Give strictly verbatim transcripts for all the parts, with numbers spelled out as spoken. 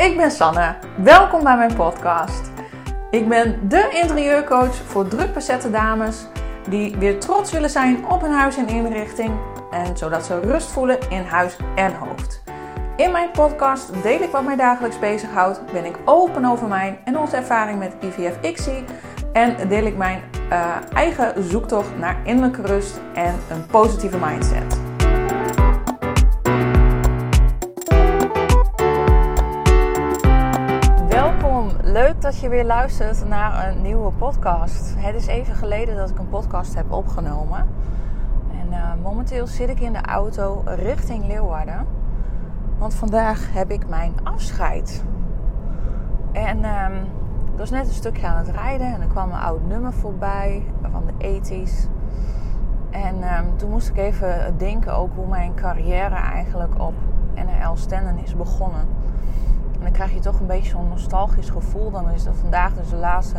ik ben Sanne. Welkom bij mijn podcast. Ik ben de interieurcoach voor druk bezette dames die weer trots willen zijn op hun huis en inrichting en zodat ze rust voelen in huis en hoofd. In mijn podcast deel ik wat mij dagelijks bezighoudt, ben ik open over mijn en onze ervaring met I V F X I en deel ik mijn uh, eigen zoektocht naar innerlijke rust en een positieve mindset. Leuk dat je weer luistert naar een nieuwe podcast. Het is even geleden dat ik een podcast heb opgenomen. En uh, momenteel zit ik in de auto richting Leeuwarden. Want vandaag heb ik mijn afscheid. En um, ik was net een stukje aan het rijden en er kwam een oud nummer voorbij van de eighties. En um, toen moest ik even denken ook hoe mijn carrière eigenlijk op N H L Stenden is begonnen. En dan krijg je toch een beetje zo'n nostalgisch gevoel. Dan is dat vandaag dus de laatste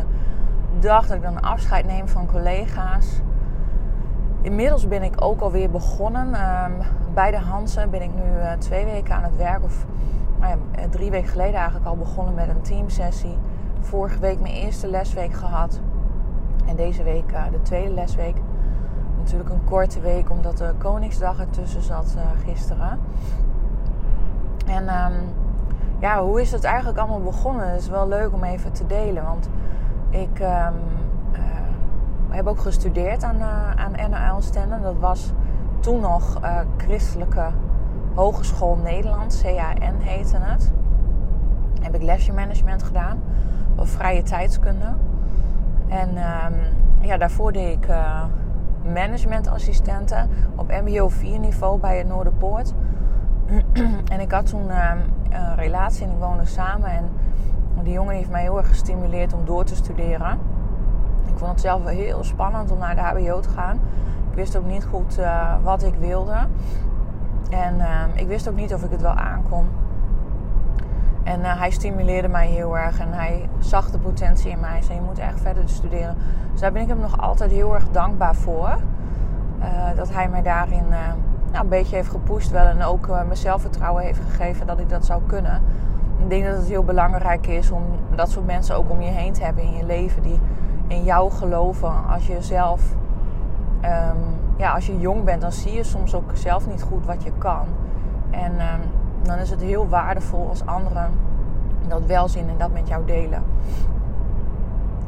dag dat ik dan afscheid neem van collega's. Inmiddels ben ik ook alweer begonnen. Um, bij de Hansen ben ik nu uh, twee weken aan het werk. Of nou ja, drie weken geleden eigenlijk al begonnen met een teamsessie. Vorige week mijn eerste lesweek gehad. En deze week uh, de tweede lesweek. Natuurlijk een korte week omdat de Koningsdag ertussen zat uh, gisteren. En... Um, Ja, hoe is het eigenlijk allemaal begonnen? Het is wel leuk om even te delen. Want ik um, uh, heb ook gestudeerd aan, uh, aan N H L Stenden. Dat was toen nog uh, Christelijke Hogeschool Nederland. C H N heette het. Heb ik lesjemanagement gedaan. Of vrije tijdskunde. En um, ja, daarvoor deed ik uh, managementassistenten op M B O vier niveau bij het Noorderpoort. En ik had toen uh, een relatie en ik woonde samen. En die jongen heeft mij heel erg gestimuleerd om door te studeren. Ik vond het zelf wel heel spannend om naar de H B O te gaan. Ik wist ook niet goed uh, wat ik wilde. En uh, ik wist ook niet of ik het wel aankom. En uh, hij stimuleerde mij heel erg. En hij zag de potentie in mij. Hij zei, je moet echt verder studeren. Dus daar ben ik hem nog altijd heel erg dankbaar voor. Uh, dat hij mij daarin... Uh, Nou, een beetje heeft gepusht wel en ook uh, me zelfvertrouwen heeft gegeven dat ik dat zou kunnen. Ik denk dat het heel belangrijk is om dat soort mensen ook om je heen te hebben in je leven. Die in jou geloven. Als je zelf, um, ja, als je jong bent, dan zie je soms ook zelf niet goed wat je kan. En um, dan is het heel waardevol als anderen dat wel zien en dat met jou delen.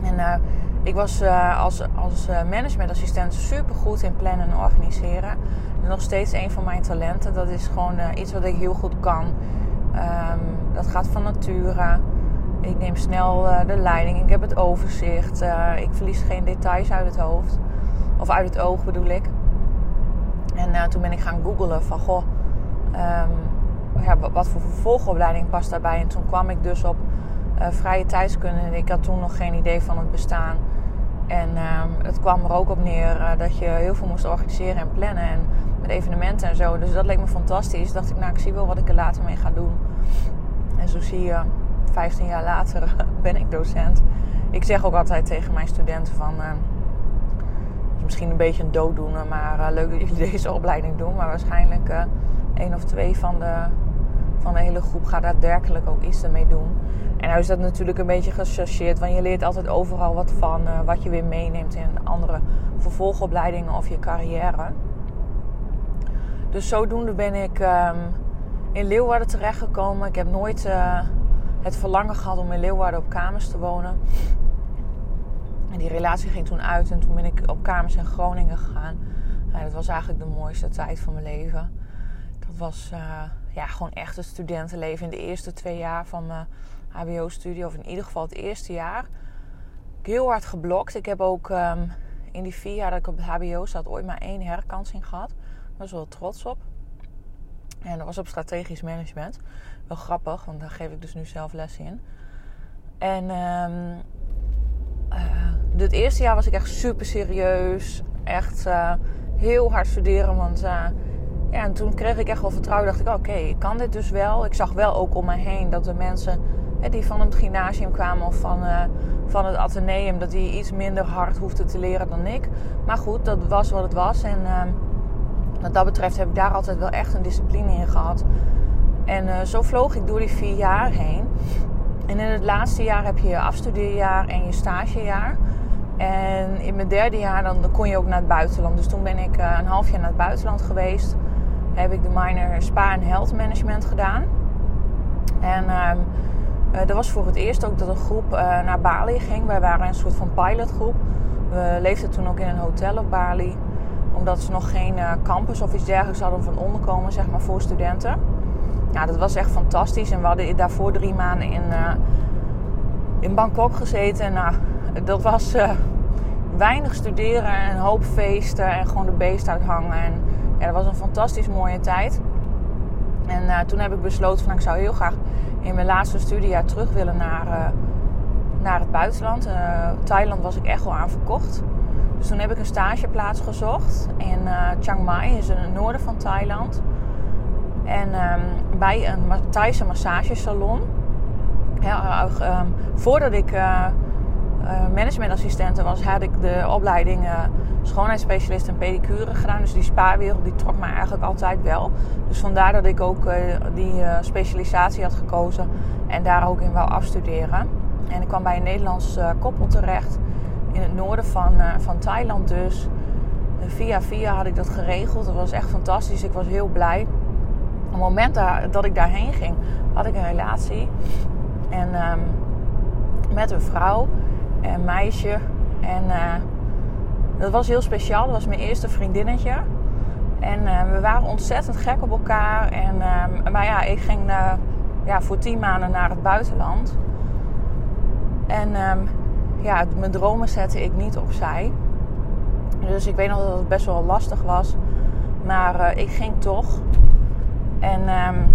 En uh, ik was uh, als, als managementassistent super goed in plannen en organiseren. En nog steeds een van mijn talenten. Dat is gewoon uh, iets wat ik heel goed kan. Um, dat gaat van nature. Ik neem snel uh, de leiding. Ik heb het overzicht. Uh, ik verlies geen details uit het hoofd. Of uit het oog bedoel ik. En uh, toen ben ik gaan googlen van goh, um, ja, wat voor vervolgopleiding past daarbij. En toen kwam ik dus op Uh, vrije tijdskunde. Ik had toen nog geen idee van het bestaan. En um, het kwam er ook op neer uh, dat je heel veel moest organiseren en plannen. En met evenementen en zo. Dus dat leek me fantastisch. Dacht ik, nou ik zie wel wat ik er later mee ga doen. En zo zie je, vijftien jaar later ben ik docent. Ik zeg ook altijd tegen mijn studenten van... Uh, misschien een beetje een dooddoener. Maar uh, leuk dat jullie deze opleiding doen. Maar waarschijnlijk uh, één of twee van de... van de hele groep gaat daadwerkelijk ook iets ermee doen. En nou is dat natuurlijk een beetje gechargeerd. Want je leert altijd overal wat van. Uh, wat je weer meeneemt in andere vervolgopleidingen of je carrière. Dus zodoende ben ik um, in Leeuwarden terechtgekomen. Ik heb nooit uh, het verlangen gehad om in Leeuwarden op kamers te wonen. En die relatie ging toen uit. En toen ben ik op kamers in Groningen gegaan. Uh, dat was eigenlijk de mooiste tijd van mijn leven. Dat was... Uh, Ja, gewoon echt het studentenleven in de eerste twee jaar van mijn H B O-studie. Of in ieder geval het eerste jaar. Ik heb heel hard geblokt. Ik heb ook um, in die vier jaar dat ik op het H B O zat ooit maar één herkansing gehad. Daar was ik wel trots op. En dat was op strategisch management. Wel grappig, want daar geef ik dus nu zelf les in. En um, uh, het eerste jaar was ik echt super serieus. Echt uh, heel hard studeren, want... Uh, Ja, en toen kreeg ik echt wel vertrouwen. Dacht ik, oké, okay, ik kan dit dus wel. Ik zag wel ook om me heen dat de mensen hè, die van het gymnasium kwamen of van, uh, van het atheneum, dat die iets minder hard hoefden te leren dan ik. Maar goed, dat was wat het was. En uh, wat dat betreft heb ik daar altijd wel echt een discipline in gehad. En uh, zo vloog ik door die vier jaar heen. En in het laatste jaar heb je je afstudeerjaar en je stagejaar. En in mijn derde jaar dan, dan kon je ook naar het buitenland. Dus toen ben ik uh, een half jaar naar het buitenland geweest. Heb ik de minor Spa en Health Management gedaan. En uh, uh, dat was voor het eerst ook dat een groep uh, naar Bali ging. Wij waren een soort van pilotgroep. We leefden toen ook in een hotel op Bali. Omdat ze nog geen uh, campus of iets dergelijks hadden van onderkomen, zeg maar, voor studenten. Ja, dat was echt fantastisch. En we hadden daarvoor drie maanden in, uh, in Bangkok gezeten. En uh, dat was uh, weinig studeren en een hoop feesten en gewoon de beest uithangen. En ja, dat was een fantastisch mooie tijd. En uh, toen heb ik besloten van ik zou heel graag in mijn laatste studiejaar terug willen naar, uh, naar het buitenland. Uh, Thailand was ik echt wel aan verkocht. Dus toen heb ik een stageplaats gezocht in uh, Chiang Mai, is in het noorden van Thailand. En um, bij een Thaise massagesalon. Ja, um, voordat ik uh, uh, managementassistente was, had ik de opleiding uh, schoonheidsspecialist en pedicure gedaan. Dus die spa-wereld die trok me eigenlijk altijd wel. Dus vandaar dat ik ook uh, die uh, specialisatie had gekozen en daar ook in wou afstuderen. En ik kwam bij een Nederlands uh, koppel terecht in het noorden van, uh, van Thailand dus. Uh, via via had ik dat geregeld. Dat was echt fantastisch. Ik was heel blij. Op het moment dat ik daarheen ging, had ik een relatie. En um, met een vrouw en een meisje. En uh, dat was heel speciaal. Dat was mijn eerste vriendinnetje. En uh, we waren ontzettend gek op elkaar. En, um, maar ja, ik ging uh, ja, voor tien maanden naar het buitenland. En um, ja, mijn dromen zette ik niet opzij. Dus ik weet nog dat het best wel lastig was. Maar uh, ik ging toch. En um,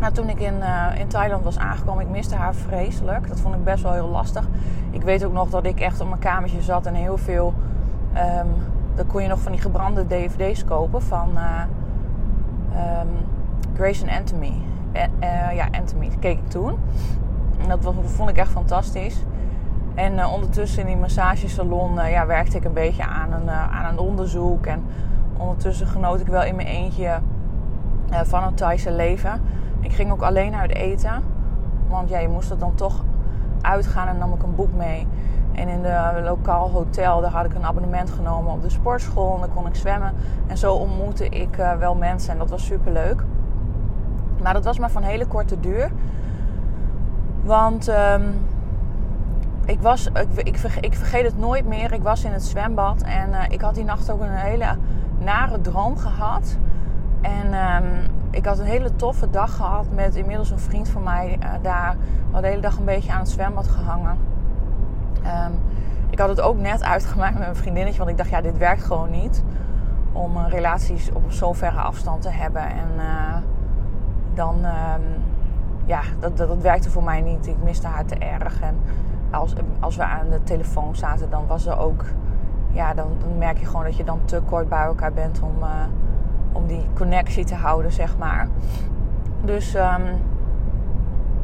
nou, toen ik in, uh, in Thailand was aangekomen, ik miste haar vreselijk. Dat vond ik best wel heel lastig. Ik weet ook nog dat ik echt op mijn kamertje zat en heel veel... Um, dan kon je nog van die gebrande D V D's kopen van uh, um, Grey's Anatomy. Uh, uh, ja, Anatomy, dat keek ik toen. En dat, was, dat vond ik echt fantastisch. En uh, ondertussen in die massagesalon uh, ja, werkte ik een beetje aan een, uh, aan een onderzoek. En ondertussen genoot ik wel in mijn eentje... Uh, van het Thaise leven. Ik ging ook alleen uit eten. Want ja, je moest er dan toch uitgaan en nam ik een boek mee. En in het lokaal hotel, daar had ik een abonnement genomen op de sportschool. En dan kon ik zwemmen. En zo ontmoette ik uh, wel mensen. En dat was superleuk. Maar dat was maar van hele korte duur. Want um, ik was... Ik, ik, verge, ik vergeet het nooit meer. Ik was in het zwembad. En uh, ik had die nacht ook een hele nare droom gehad. En um, ik had een hele toffe dag gehad met inmiddels een vriend van mij uh, daar. We hadden de hele dag een beetje aan het zwembad gehangen. Um, ik had het ook net uitgemaakt met een vriendinnetje. Want ik dacht, ja, dit werkt gewoon niet. Om uh, relaties op zo'n verre afstand te hebben. En uh, dan, um, ja, dat, dat, dat werkte voor mij niet. Ik miste haar te erg. En als, als we aan de telefoon zaten, dan was er ook... Ja, dan, dan merk je gewoon dat je dan te kort bij elkaar bent om... Uh, om die connectie te houden, zeg maar. Dus um,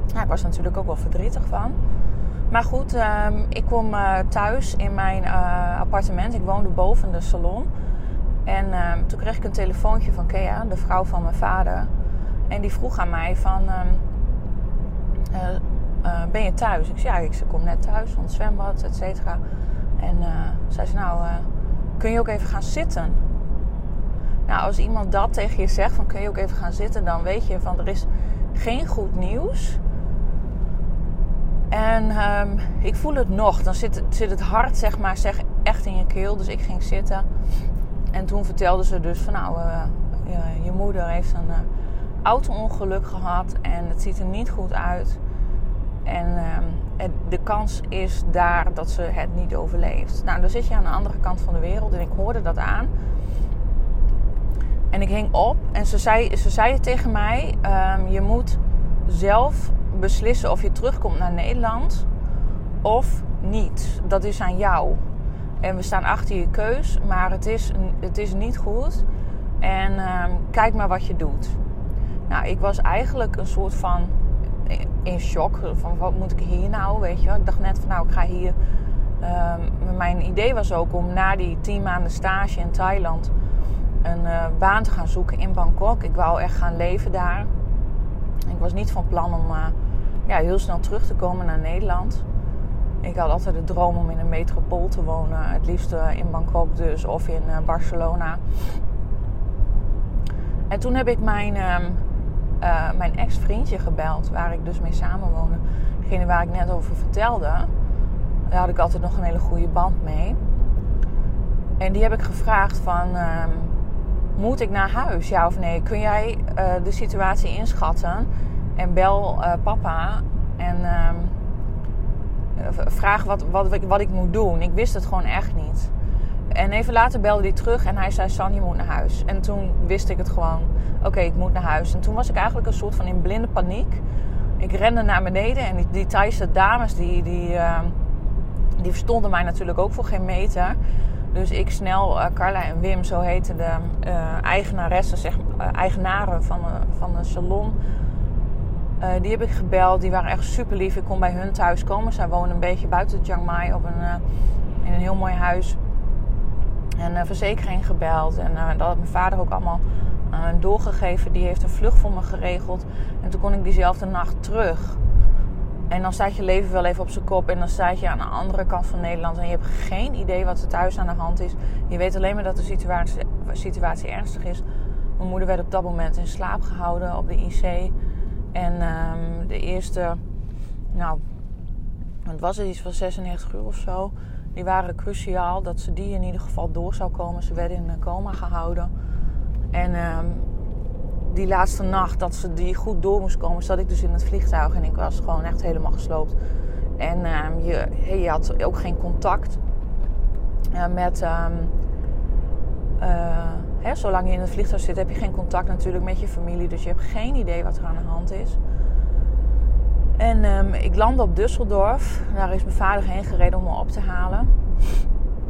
ja, ik was er natuurlijk ook wel verdrietig van. Maar goed, um, ik kwam uh, thuis in mijn uh, appartement. Ik woonde boven de salon. En um, toen kreeg ik een telefoontje van Kea, de vrouw van mijn vader. En die vroeg aan mij van... Um, uh, uh, ben je thuis? Ik zei, ja, ik ze kom net thuis van het zwembad, et cetera. En uh, zei ze, nou, uh, kun je ook even gaan zitten? Nou, als iemand dat tegen je zegt, van kun je ook even gaan zitten... dan weet je van, er is geen goed nieuws. En um, ik voel het nog. Dan zit, zit het hart, zeg maar, zeg, echt in je keel. Dus ik ging zitten. En toen vertelde ze dus van, nou, uh, je, je moeder heeft een uh, auto-ongeluk gehad... en het ziet er niet goed uit. En um, het, de kans is daar dat ze het niet overleeft. Nou, dan zit je aan de andere kant van de wereld en ik hoorde dat aan... En ik hing op en ze zei, ze zei tegen mij... Um, je moet zelf beslissen of je terugkomt naar Nederland of niet. Dat is aan jou. En we staan achter je keus, maar het is, het is niet goed. En um, kijk maar wat je doet. Nou, ik was eigenlijk een soort van in shock. Van wat moet ik hier nou, weet je wel. Ik dacht net van nou, ik ga hier... Um, mijn idee was ook om na die tien maanden stage in Thailand... een uh, baan te gaan zoeken in Bangkok. Ik wou echt gaan leven daar. Ik was niet van plan om uh, ja, heel snel terug te komen naar Nederland. Ik had altijd de droom om in een metropool te wonen. Het liefst uh, in Bangkok dus of in uh, Barcelona. En toen heb ik mijn, uh, uh, mijn ex-vriendje gebeld, waar ik dus mee samenwoonde. Degene waar ik net over vertelde. Daar had ik altijd nog een hele goede band mee. En die heb ik gevraagd van... Uh, moet ik naar huis, ja of nee? Kun jij uh, de situatie inschatten? En bel uh, papa en uh, vraag wat, wat, wat ik moet doen. Ik wist het gewoon echt niet. En even later belde hij terug en hij zei... San, je moet naar huis. En toen wist ik het gewoon. Oké, okay, ik moet naar huis. En toen was ik eigenlijk een soort van in blinde paniek. Ik rende naar beneden en die, die Thaise dames... Die, die, uh, die verstonden mij natuurlijk ook voor geen meter... Dus ik snel, uh, Carla en Wim, zo heten de uh, eigenaressen, zeg, uh, eigenaren van de, van de salon. Uh, die heb ik gebeld, die waren echt super lief. Ik kon bij hun thuis komen. Zij wonen een beetje buiten Chiang Mai op een, uh, in een heel mooi huis. En uh, verzekering gebeld. En uh, dat had mijn vader ook allemaal uh, doorgegeven. Die heeft een vlucht voor me geregeld. En toen kon ik diezelfde nacht terug. En dan staat je leven wel even op zijn kop. En dan staat je aan de andere kant van Nederland. En je hebt geen idee wat er thuis aan de hand is. Je weet alleen maar dat de situatie, situatie ernstig is. Mijn moeder werd op dat moment in slaap gehouden op de I C. En um, de eerste... Nou, het was iets van zesennegentig uur of zo. Die waren cruciaal dat ze die in ieder geval door zou komen. Ze werden in een coma gehouden. En... Um, die laatste nacht, dat ze die goed door moest komen... zat ik dus in het vliegtuig en ik was gewoon echt helemaal gesloopt. En um, je, je had ook geen contact uh, met... Um, uh, hè, zolang je in het vliegtuig zit heb je geen contact natuurlijk met je familie. Dus je hebt geen idee wat er aan de hand is. En um, ik landde op Düsseldorf. Daar is mijn vader heen gereden om me op te halen.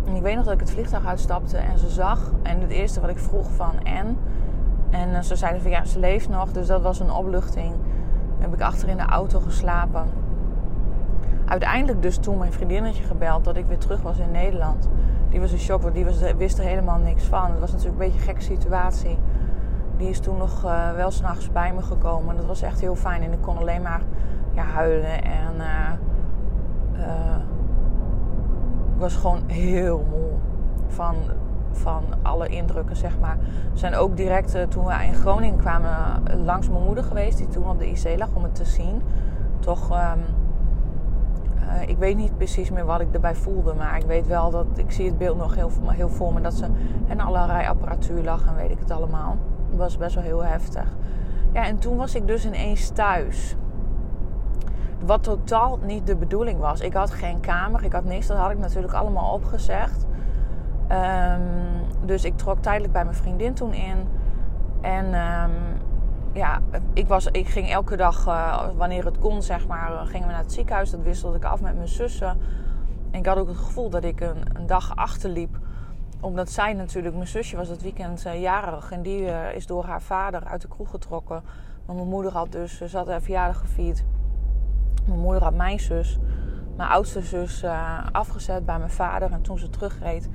En ik weet nog dat ik het vliegtuig uitstapte en ze zag. En het eerste wat ik vroeg van... en En ze zeiden van ja, ze leeft nog. Dus dat was een opluchting. Dan heb ik achter in de auto geslapen. Uiteindelijk dus toen mijn vriendinnetje gebeld dat ik weer terug was in Nederland. Die was in shock, want die was, wist er helemaal niks van. Het was natuurlijk een beetje een gekke situatie. Die is toen nog uh, wel 's nachts bij me gekomen. Dat was echt heel fijn. En ik kon alleen maar ja, huilen. En uh, uh, ik was gewoon heel moe van... van alle indrukken, zeg maar. We zijn ook direct, uh, toen we in Groningen kwamen... langs mijn moeder geweest, die toen op de I C lag... om het te zien. Toch, um, uh, ik weet niet precies meer wat ik erbij voelde... maar ik weet wel dat... ik zie het beeld nog heel, heel voor me... dat ze en allerlei apparatuur lag en weet ik het allemaal. Dat was best wel heel heftig. Ja, en toen was ik dus ineens thuis. Wat totaal niet de bedoeling was. Ik had geen kamer, ik had niks. Dat had ik natuurlijk allemaal opgezegd. Um, dus ik trok tijdelijk bij mijn vriendin toen in. En um, ja, ik, was, ik ging elke dag, uh, wanneer het kon, zeg maar, gingen we naar het ziekenhuis. Dat wisselde ik af met mijn zussen. En ik had ook het gevoel dat ik een, een dag achterliep. Omdat zij natuurlijk, mijn zusje was dat weekend uh, jarig. En die uh, is door haar vader uit de kroeg getrokken. Want mijn moeder had dus, ze had haar verjaardag gevierd. Mijn moeder had mijn zus, mijn oudste zus, uh, afgezet bij mijn vader. En toen ze terugreed...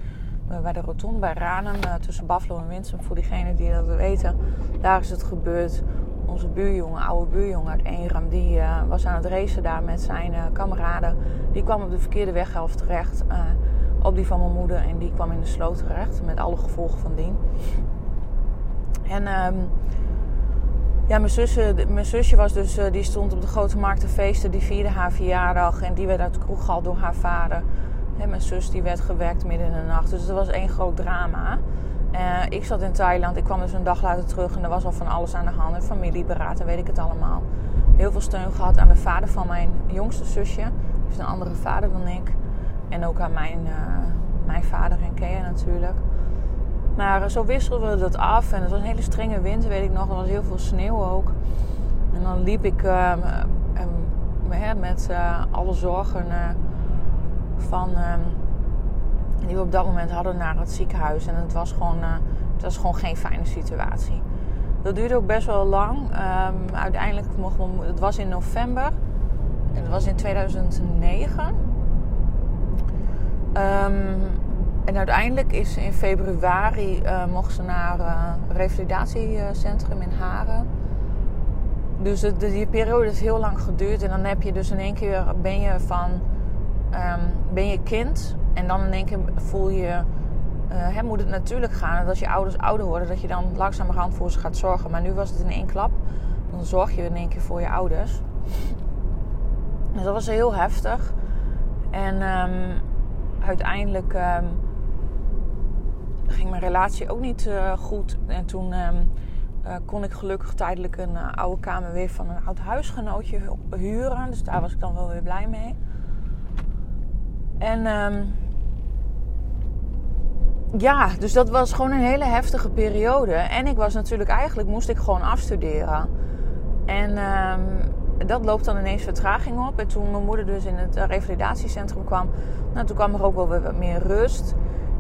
bij de rotonde, bij Ranen, uh, tussen Baflo en Winsum, voor diegenen die dat weten. Daar is het gebeurd. Onze buurjongen, oude buurjongen uit Eenrum, die uh, was aan het racen daar met zijn uh, kameraden. Die kwam op de verkeerde weghelft terecht, uh, op die van mijn moeder. En die kwam in de sloot terecht, met alle gevolgen van dien. En um, ja, mijn, zusje, mijn zusje was dus, uh, die stond op de grote markt te feesten. Die vierde haar verjaardag en die werd uit de kroeg gehaald door haar vader. En mijn zus die werd gewekt midden in de nacht. Dus dat was één groot drama. Uh, ik zat in Thailand. Ik kwam dus een dag later terug. En er was al van alles aan de hand. En familieberaad en weet ik het allemaal. Heel veel steun gehad aan de vader van mijn jongste zusje. Die is een andere vader dan ik. En ook aan mijn, uh, mijn vader en Kea natuurlijk. Maar uh, zo wisselden we dat af. En het was een hele strenge winter, weet ik nog. Er was heel veel sneeuw ook. En dan liep ik uh, uh, uh, met uh, alle zorgen... Uh, Van, um, die we op dat moment hadden naar het ziekenhuis. En het was gewoon, uh, het was gewoon geen fijne situatie. Dat duurde ook best wel lang. Um, uiteindelijk mocht we, het was in november. Het was in tweeduizend negen. Um, en uiteindelijk is in februari uh, mocht ze naar uh, een revalidatiecentrum in Haren. Dus de, de, die periode is heel lang geduurd. En dan heb je dus in één keer ben je van um, ben je kind. En dan in één keer voel je, uh, hè, moet het natuurlijk gaan. En als je ouders ouder worden, dat je dan langzamerhand voor ze gaat zorgen. Maar nu was het in één klap. Dan zorg je in één keer voor je ouders. Dus dat was heel heftig. En um, uiteindelijk um, ging mijn relatie ook niet uh, goed. En toen um, uh, kon ik gelukkig tijdelijk een uh, oude kamer weer van een oud huisgenootje huren. Dus daar was ik dan wel weer blij mee. En um, ja, dus dat was gewoon een hele heftige periode. En ik was natuurlijk eigenlijk, moest ik gewoon afstuderen. En Um, dat loopt dan ineens vertraging op. En toen mijn moeder dus in het revalidatiecentrum kwam, nou, toen kwam er ook wel weer wat meer rust.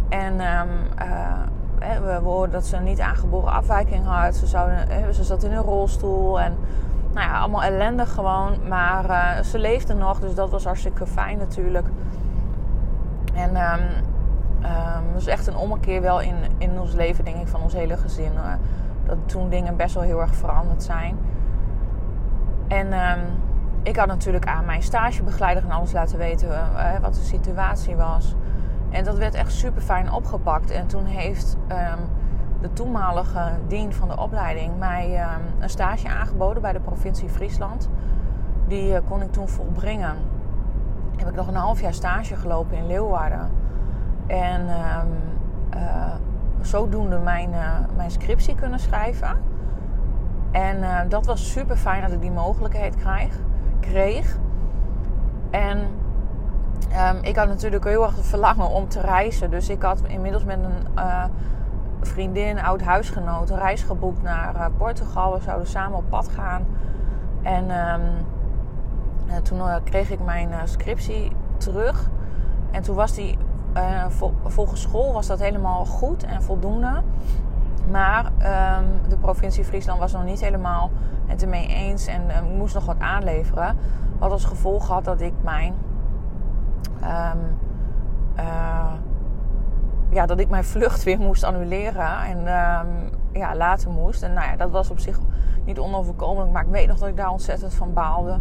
En um, uh, we hoorden dat ze een niet aangeboren afwijking had. Ze, zouden, ze zat in een rolstoel. En nou ja, allemaal ellende gewoon. Maar uh, ze leefde nog, dus dat was hartstikke fijn natuurlijk. En um, um, dus echt een ommekeer wel in, in ons leven, denk ik, van ons hele gezin. Uh, dat toen dingen best wel heel erg veranderd zijn. En um, ik had natuurlijk aan mijn stagebegeleider en alles laten weten uh, wat de situatie was. En dat werd echt super fijn opgepakt. En toen heeft um, de toenmalige dean van de opleiding mij um, een stage aangeboden bij de provincie Friesland. Die uh, kon ik toen volbrengen. Heb ik nog een half jaar stage gelopen in Leeuwarden. En um, uh, zodoende mijn, uh, mijn scriptie kunnen schrijven. En uh, dat was super fijn dat ik die mogelijkheid krijg, kreeg. En um, ik had natuurlijk heel erg het verlangen om te reizen. Dus ik had inmiddels met een uh, vriendin, oud-huisgenoot, een reis geboekt naar uh, Portugal. We zouden samen op pad gaan. En um, uh, toen uh, kreeg ik mijn uh, scriptie terug. En toen was die, uh, vol- volgens school was dat helemaal goed en voldoende. Maar um, de provincie Friesland was nog niet helemaal het ermee eens en um, moest nog wat aanleveren. Wat als gevolg had dat ik mijn, um, uh, ja, dat ik mijn vlucht weer moest annuleren en um, ja, later moest. En nou ja, dat was op zich niet onoverkomelijk, maar ik weet nog dat ik daar ontzettend van baalde.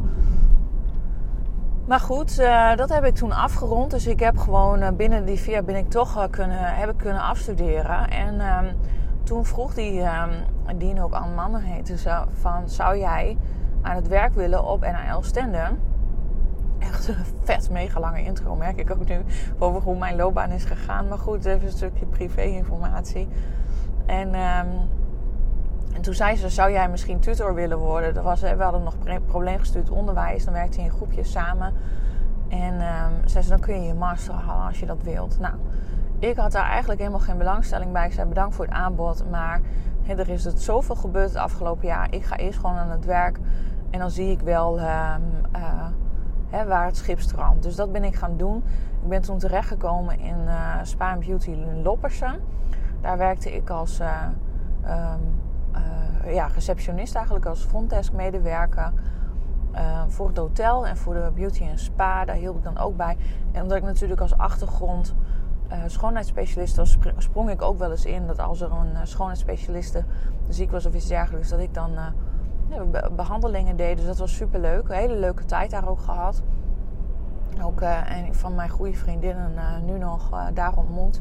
Maar goed, uh, dat heb ik toen afgerond. Dus ik heb gewoon uh, binnen die vier ben ik toch uh, kunnen, heb ik kunnen afstuderen. En Um, toen vroeg die, um, die ook aan mannen heette, zo, van zou jij aan het werk willen op N H L Stenden? Echt een vet mega lange intro, merk ik ook nu, over hoe mijn loopbaan is gegaan. Maar goed, even een stukje privé-informatie. En, um, en toen zei ze, zou jij misschien tutor willen worden? Dat was, we hadden nog probleemgestuurd onderwijs, dan werkte hij in groepjes samen. En um, zei ze, dan kun je je master halen als je dat wilt. Nou, ik had daar eigenlijk helemaal geen belangstelling bij. Ik zei bedankt voor het aanbod. Maar he, er is het zoveel gebeurd het afgelopen jaar. Ik ga eerst gewoon aan het werk. En dan zie ik wel um, uh, he, waar het schip strandt. Dus dat ben ik gaan doen. Ik ben toen terechtgekomen in uh, Spa en Beauty in Loppersen. Daar werkte ik als uh, um, uh, ja, receptionist eigenlijk. Als frontdesk medewerker. Uh, voor het hotel en voor de beauty en spa. Daar hielp ik dan ook bij. En omdat ik natuurlijk als achtergrond Uh, schoonheidsspecialist was, sprong ik ook wel eens in dat als er een uh, schoonheidsspecialiste ziek was of iets dergelijks, dat ik dan uh, be- behandelingen deed. Dus dat was super leuk. Een hele leuke tijd daar ook gehad. Ook uh, en van mijn goede vriendinnen uh, nu nog uh, daar ontmoet.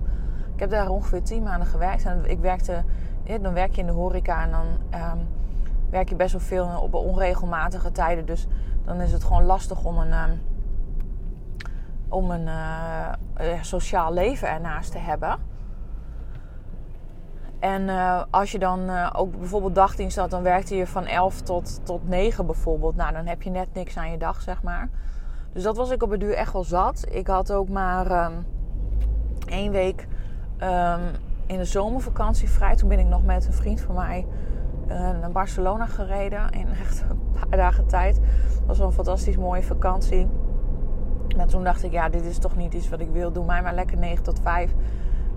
Ik heb daar ongeveer tien maanden gewerkt. En ik werkte, ja, dan werk je in de horeca en dan um, werk je best wel veel op onregelmatige tijden. Dus dan is het gewoon lastig om een Um, om een uh, sociaal leven ernaast te hebben. En uh, als je dan uh, ook bijvoorbeeld dagdienst had, dan werkte je van elf tot, tot negen bijvoorbeeld. Nou, dan heb je net niks aan je dag, zeg maar. Dus dat was ik op het duur echt wel zat. Ik had ook maar um, één week um, in de zomervakantie vrij. Toen ben ik nog met een vriend van mij uh, naar Barcelona gereden. In echt een paar dagen tijd. Dat was wel een fantastisch mooie vakantie. Maar toen dacht ik, ja, dit is toch niet iets wat ik wil. Doe mij maar lekker negen tot vijf.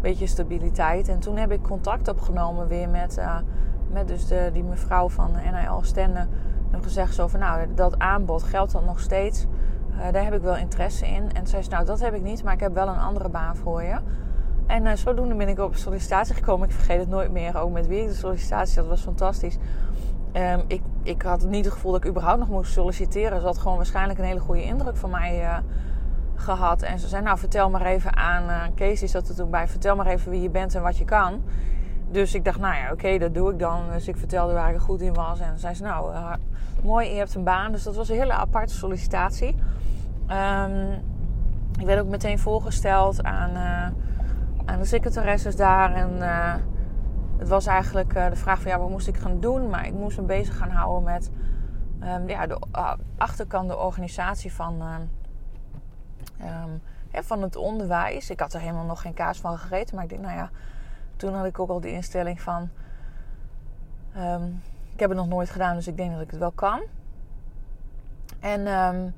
Beetje stabiliteit. En toen heb ik contact opgenomen weer met, uh, met dus de, die mevrouw van N H L Stenden. En heb gezegd zo van, nou, dat aanbod, geldt dat nog steeds? Uh, daar heb ik wel interesse in. En zei ze, nou, dat heb ik niet, maar ik heb wel een andere baan voor je. En uh, zodoende ben ik op sollicitatie gekomen. Ik vergeet het nooit meer, ook met wie ik de sollicitatie. Dat was fantastisch. Um, ik, ik had niet het gevoel dat ik überhaupt nog moest solliciteren. Ze had gewoon waarschijnlijk een hele goede indruk van mij uh, gehad. En ze zei, nou, vertel maar even aan... Uh, Kees is dat er toen bij. Vertel maar even wie je bent en wat je kan. Dus ik dacht, nou ja, oké, okay, dat doe ik dan. Dus ik vertelde waar ik er goed in was. En zei ze, nou, uh, mooi, je hebt een baan. Dus dat was een hele aparte sollicitatie. Um, ik werd ook meteen voorgesteld aan, uh, aan de secretaresses daar. En... Uh, Het was eigenlijk de vraag van ja, wat moest ik gaan doen? Maar ik moest me bezig gaan houden met um, ja, de uh, achterkant, de organisatie van, uh, um, ja, van het onderwijs. Ik had er helemaal nog geen kaas van gegeten. Maar ik denk, nou ja, toen had ik ook al die instelling van... Um, ik heb het nog nooit gedaan, dus ik denk dat ik het wel kan. En um,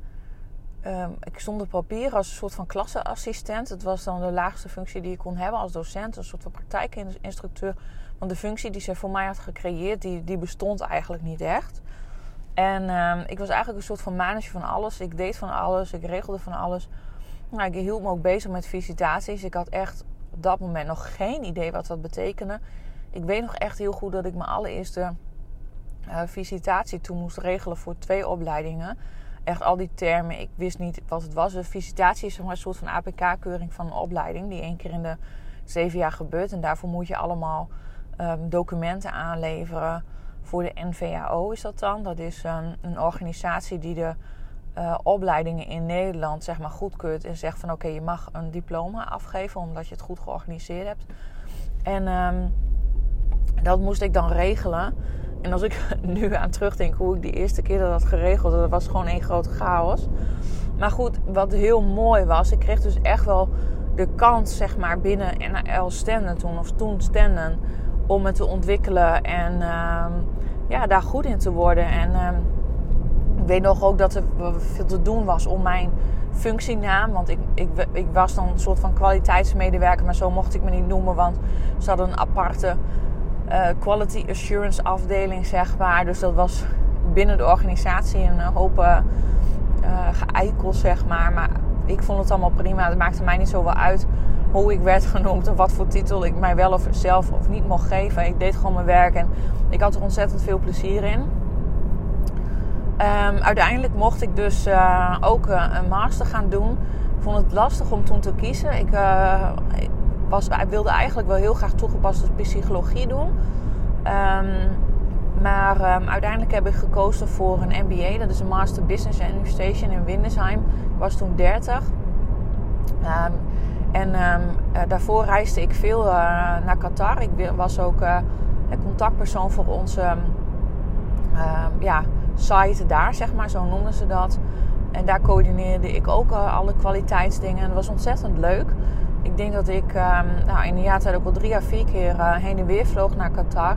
um, ik stond op papier als een soort van klasseassistent. Dat was dan de laagste functie die ik kon hebben als docent. Een soort van praktijkinstructeur. Want de functie die ze voor mij had gecreëerd, die, die bestond eigenlijk niet echt. En um, ik was eigenlijk een soort van manager van alles. Ik deed van alles, ik regelde van alles. Nou, ik hield me ook bezig met visitaties. Ik had echt op dat moment nog geen idee wat dat betekende. Ik weet nog echt heel goed dat ik mijn allereerste uh, visitatie toen moest regelen voor twee opleidingen. Echt al die termen, ik wist niet wat het was. De visitatie is een soort van A P K-keuring van een opleiding die één keer in de zeven jaar gebeurt. En daarvoor moet je allemaal... Um, documenten aanleveren voor de N V A O is dat dan. Dat is um, een organisatie die de uh, opleidingen in Nederland zeg maar goedkeurt en zegt van oké, okay, je mag een diploma afgeven omdat je het goed georganiseerd hebt. En um, dat moest ik dan regelen. En als ik nu aan terugdenk hoe ik die eerste keer dat had geregeld, dat was gewoon één grote chaos. Maar goed, wat heel mooi was, ik kreeg dus echt wel de kans zeg maar binnen N H L Stenden toen of toen Stenden om het te ontwikkelen en um, ja, daar goed in te worden. En um, ik weet nog ook dat er veel te doen was om mijn functienaam. Want ik, ik, ik was dan een soort van kwaliteitsmedewerker, maar zo mocht ik me niet noemen. Want ze hadden een aparte uh, quality assurance afdeling, zeg maar. Dus dat was binnen de organisatie een hoop uh, uh, geëikel, zeg maar. Maar ik vond het allemaal prima. Het maakte mij niet zoveel uit hoe ik werd genoemd en wat voor titel ik mij wel of zelf of niet mocht geven. Ik deed gewoon mijn werk en ik had er ontzettend veel plezier in. Um, uiteindelijk mocht ik dus uh, ook uh, een master gaan doen. Ik vond het lastig om toen te kiezen. Ik, uh, was, ik wilde eigenlijk wel heel graag toegepaste psychologie doen. Um, maar um, uiteindelijk heb ik gekozen voor een M B A. Dat is een Master Business Administration in Windesheim. Ik was toen dertig. Um, En um, uh, daarvoor reisde ik veel uh, naar Qatar. Ik was ook uh, een contactpersoon voor onze um, uh, ja, site daar, zeg maar. Zo noemden ze dat. En daar coördineerde ik ook uh, alle kwaliteitsdingen. En dat was ontzettend leuk. Ik denk dat ik um, nou, in de jaartijd ook al drie à vier keer uh, heen en weer vloog naar Qatar.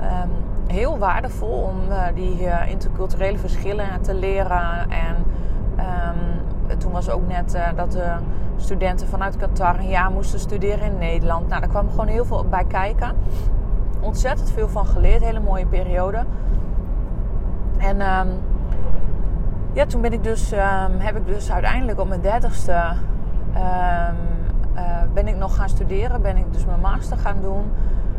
Um, heel waardevol om uh, die uh, interculturele verschillen te leren. En um, toen was ook net uh, dat... Uh, studenten vanuit Qatar een jaar moesten studeren in Nederland. Nou, daar kwam gewoon heel veel bij kijken. Ontzettend veel van geleerd. Hele mooie periode. En um, ja, toen ben ik dus, um, heb ik dus uiteindelijk op mijn dertigste... Um, uh, ben ik nog gaan studeren. Ben ik dus mijn master gaan doen.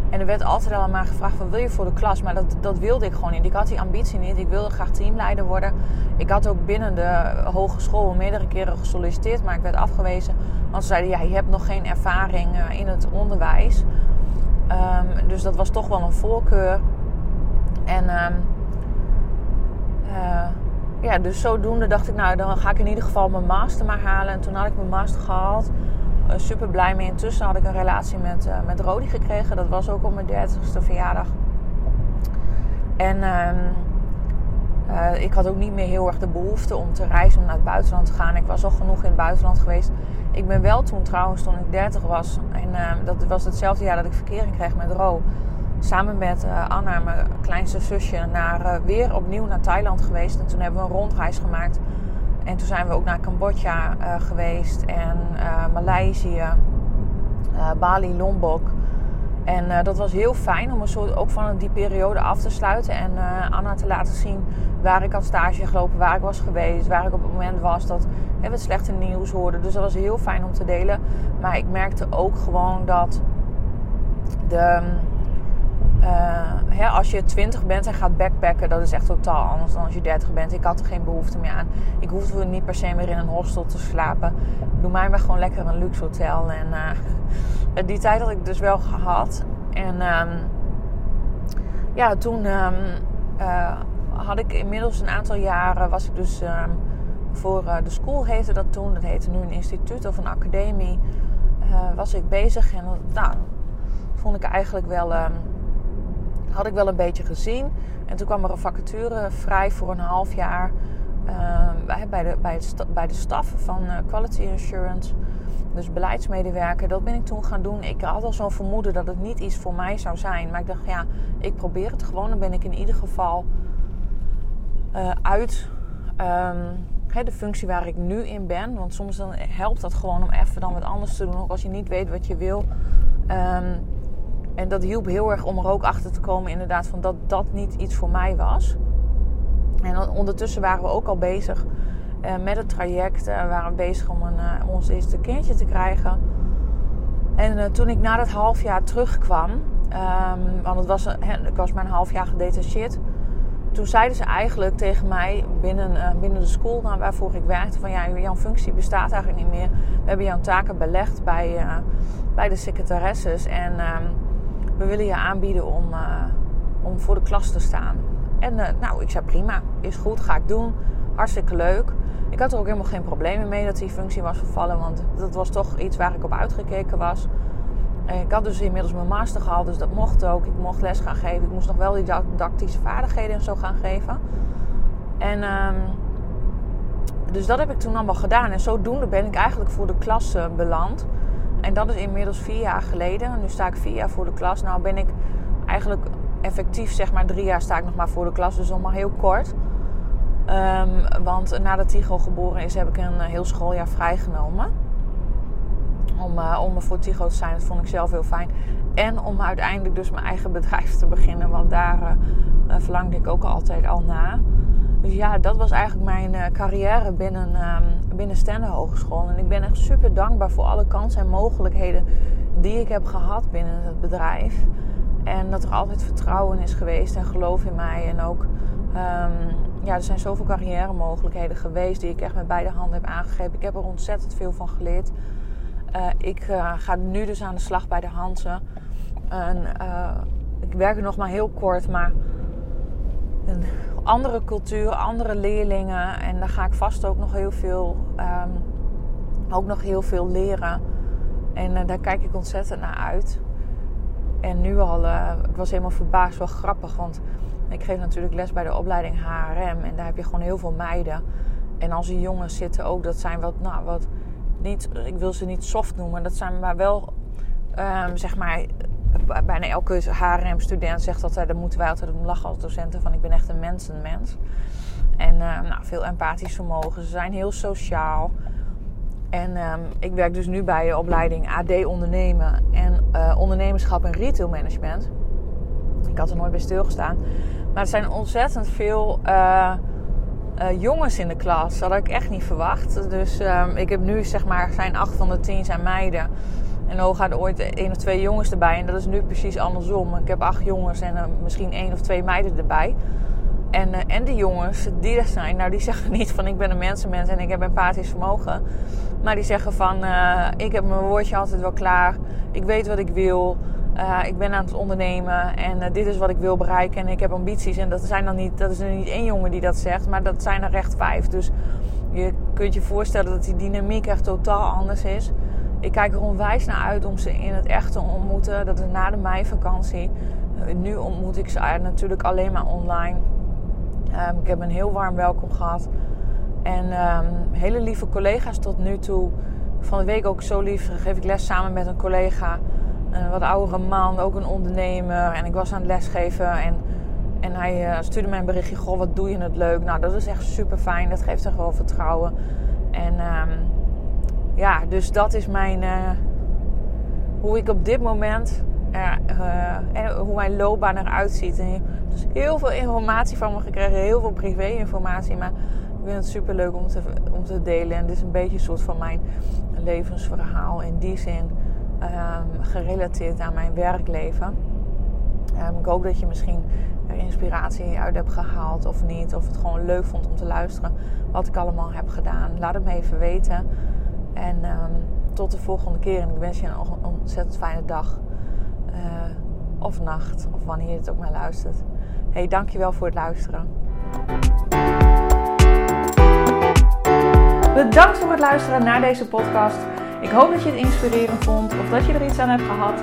En er werd altijd al aan mij gevraagd van wil je voor de klas? Maar dat, dat wilde ik gewoon niet. Ik had die ambitie niet. Ik wilde graag teamleider worden. Ik had ook binnen de hogeschool meerdere keren gesolliciteerd. Maar ik werd afgewezen. Want ze zeiden ja, je hebt nog geen ervaring in het onderwijs. Um, dus dat was toch wel een voorkeur. En um, uh, ja, dus zodoende dacht ik nou dan ga ik in ieder geval mijn master maar halen. En toen had ik mijn master gehaald. Uh, super blij mee. Intussen had ik een relatie met, uh, met Rody gekregen. Dat was ook op mijn dertigste verjaardag. En uh, uh, ik had ook niet meer heel erg de behoefte om te reizen, om naar het buitenland te gaan. Ik was al genoeg in het buitenland geweest. Ik ben wel toen trouwens, toen ik dertig was. En uh, dat was hetzelfde jaar dat ik verkering kreeg met Ro. Samen met uh, Anna, mijn kleinste zusje, naar, uh, weer opnieuw naar Thailand geweest. En toen hebben we een rondreis gemaakt. En toen zijn we ook naar Cambodja uh, geweest en uh, Maleisië, uh, Bali, Lombok. En uh, dat was heel fijn om een soort ook van die periode af te sluiten. En uh, Anna te laten zien waar ik aan stage gelopen, waar ik was geweest, waar ik op het moment was. Dat we het slechte nieuws hoorden. Dus dat was heel fijn om te delen. Maar ik merkte ook gewoon dat de, Uh, hè, als je twintig bent en gaat backpacken, dat is echt totaal anders dan als je dertig bent. Ik had er geen behoefte meer aan. Ik hoefde niet per se meer in een hostel te slapen. Doe mij maar gewoon lekker een luxe hotel. En uh, die tijd had ik dus wel gehad. En um, ja, toen um, uh, had ik inmiddels een aantal jaren, was ik dus um, voor uh, de school heette dat toen. Dat heette nu een instituut of een academie. Uh, was ik bezig en nou, vond ik eigenlijk wel... Um, had ik wel een beetje gezien. En toen kwam er een vacature vrij voor een half jaar uh, bij, de, bij, het, bij de staf van uh, Quality Assurance. Dus beleidsmedewerker. Dat ben ik toen gaan doen. Ik had al zo'n vermoeden dat het niet iets voor mij zou zijn. Maar ik dacht, ja, ik probeer het gewoon. Dan ben ik in ieder geval uh, uit um, hè, de functie waar ik nu in ben. Want soms dan helpt dat gewoon om even dan wat anders te doen. Ook als je niet weet wat je wil. Um, En dat hielp heel erg om er ook achter te komen inderdaad van dat dat niet iets voor mij was. En ondertussen waren we ook al bezig eh, met het traject. Eh, waren we bezig om een, uh, ons eerste kindje te krijgen. En uh, toen ik na dat half jaar terugkwam, um, want het was, he, ik was maar een half jaar gedetacheerd. Toen zeiden ze eigenlijk tegen mij binnen, uh, binnen de school nou, waarvoor ik werkte van ja, jouw functie bestaat eigenlijk niet meer. We hebben jouw taken belegd bij, uh, bij de secretaresses en... Um, we willen je aanbieden om, uh, om voor de klas te staan. En uh, nou, ik zei prima, is goed, ga ik doen. Hartstikke leuk. Ik had er ook helemaal geen problemen mee dat die functie was vervallen. Want dat was toch iets waar ik op uitgekeken was. En ik had dus inmiddels mijn master gehaald, dus dat mocht ook. Ik mocht les gaan geven. Ik moest nog wel die didactische vaardigheden en zo gaan geven. En uh, dus dat heb ik toen allemaal gedaan. En zodoende ben ik eigenlijk voor de klas uh, beland. En dat is inmiddels vier jaar geleden. Nu sta ik vier jaar voor de klas. Nou ben ik eigenlijk effectief zeg maar drie jaar sta ik nog maar voor de klas. Dus nog maar heel kort. Um, want nadat Tigo geboren is heb ik een heel schooljaar vrijgenomen. Om, uh, om voor Tigo te zijn. Dat vond ik zelf heel fijn. En om uiteindelijk dus mijn eigen bedrijf te beginnen. Want daar uh, verlangde ik ook altijd al na. Dus ja, dat was eigenlijk mijn uh, carrière binnen, uh, binnen Stenden Hogeschool. En ik ben echt super dankbaar voor alle kansen en mogelijkheden die ik heb gehad binnen het bedrijf. En dat er altijd vertrouwen is geweest en geloof in mij. En ook, um, ja, er zijn zoveel carrière mogelijkheden geweest die ik echt met beide handen heb aangegrepen. Ik heb er ontzettend veel van geleerd. Uh, ik uh, ga nu dus aan de slag bij de Hansen. En, uh, ik werk er nog maar heel kort, maar... een andere cultuur, andere leerlingen. En daar ga ik vast ook nog heel veel, um, ook nog heel veel leren. En uh, daar kijk ik ontzettend naar uit. En nu al, uh, ik was helemaal verbaasd, wel grappig. Want ik geef natuurlijk les bij de opleiding H R M. En daar heb je gewoon heel veel meiden. En als die jongens zitten ook, dat zijn wat, nou wat, niet, ik wil ze niet soft noemen. Dat zijn maar wel, um, zeg maar... bijna elke H R M-student zegt altijd... daar moeten wij altijd om lachen als docenten... van ik ben echt een mensenmens. En uh, nou, veel empathisch vermogen. Ze zijn heel sociaal. En um, ik werk dus nu bij de opleiding A D ondernemen... en uh, ondernemerschap en retail management. Ik had er nooit bij stilgestaan. Maar er zijn ontzettend veel uh, uh, jongens in de klas. Dat had ik echt niet verwacht. Dus um, ik heb nu, zeg maar, zijn acht van de tien zijn meiden... En nou gaan er ooit één of twee jongens erbij. En dat is nu precies andersom. Ik heb acht jongens en uh, misschien één of twee meiden erbij. En, uh, en de jongens die er zijn, nou die zeggen niet van ik ben een mensenmens en ik heb empathisch vermogen. Maar die zeggen van uh, ik heb mijn woordje altijd wel klaar. Ik weet wat ik wil. Uh, ik ben aan het ondernemen. En uh, dit is wat ik wil bereiken. En ik heb ambities. En dat, zijn dan niet, dat is er niet één jongen die dat zegt. Maar dat zijn er echt vijf. Dus je kunt je voorstellen dat die dynamiek echt totaal anders is. Ik kijk er onwijs naar uit om ze in het echt te ontmoeten. Dat is na de meivakantie. Nu ontmoet ik ze natuurlijk alleen maar online. Um, ik heb een heel warm welkom gehad. En um, hele lieve collega's tot nu toe. Van de week ook zo lief. Geef ik les samen met een collega. Een wat oudere man, ook een ondernemer. En ik was aan het lesgeven. En, en hij uh, stuurde mij een berichtje. Goh, wat doe je het leuk. Nou, dat is echt super fijn. Dat geeft echt wel vertrouwen. En... Um, Ja, dus dat is mijn... Uh, hoe ik op dit moment... Uh, uh, en hoe mijn loopbaan eruit ziet. En dus heel veel informatie van me gekregen. Heel veel privé-informatie. Maar ik vind het superleuk om te, om te delen. En dit is een beetje een soort van mijn levensverhaal. In die zin uh, gerelateerd aan mijn werkleven. Um, ik hoop dat je misschien inspiratie uit hebt gehaald of niet. Of het gewoon leuk vond om te luisteren wat ik allemaal heb gedaan. Laat het me even weten. En um, tot de volgende keer. En ik wens je een ontzettend fijne dag. Uh, of nacht. Of wanneer je het ook maar luistert. Hey, dankjewel voor het luisteren. Bedankt voor het luisteren naar deze podcast. Ik hoop dat je het inspirerend vond of dat je er iets aan hebt gehad.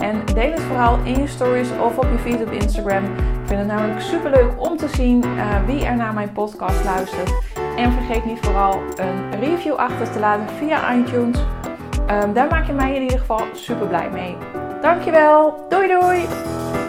En deel het verhaal in je stories of op je feed op Instagram. Ik vind het namelijk superleuk om te zien uh, wie er naar mijn podcast luistert. En vergeet niet vooral een review achter te laten via iTunes. Um, daar maak je mij in ieder geval super blij mee. Dankjewel. Doei doei.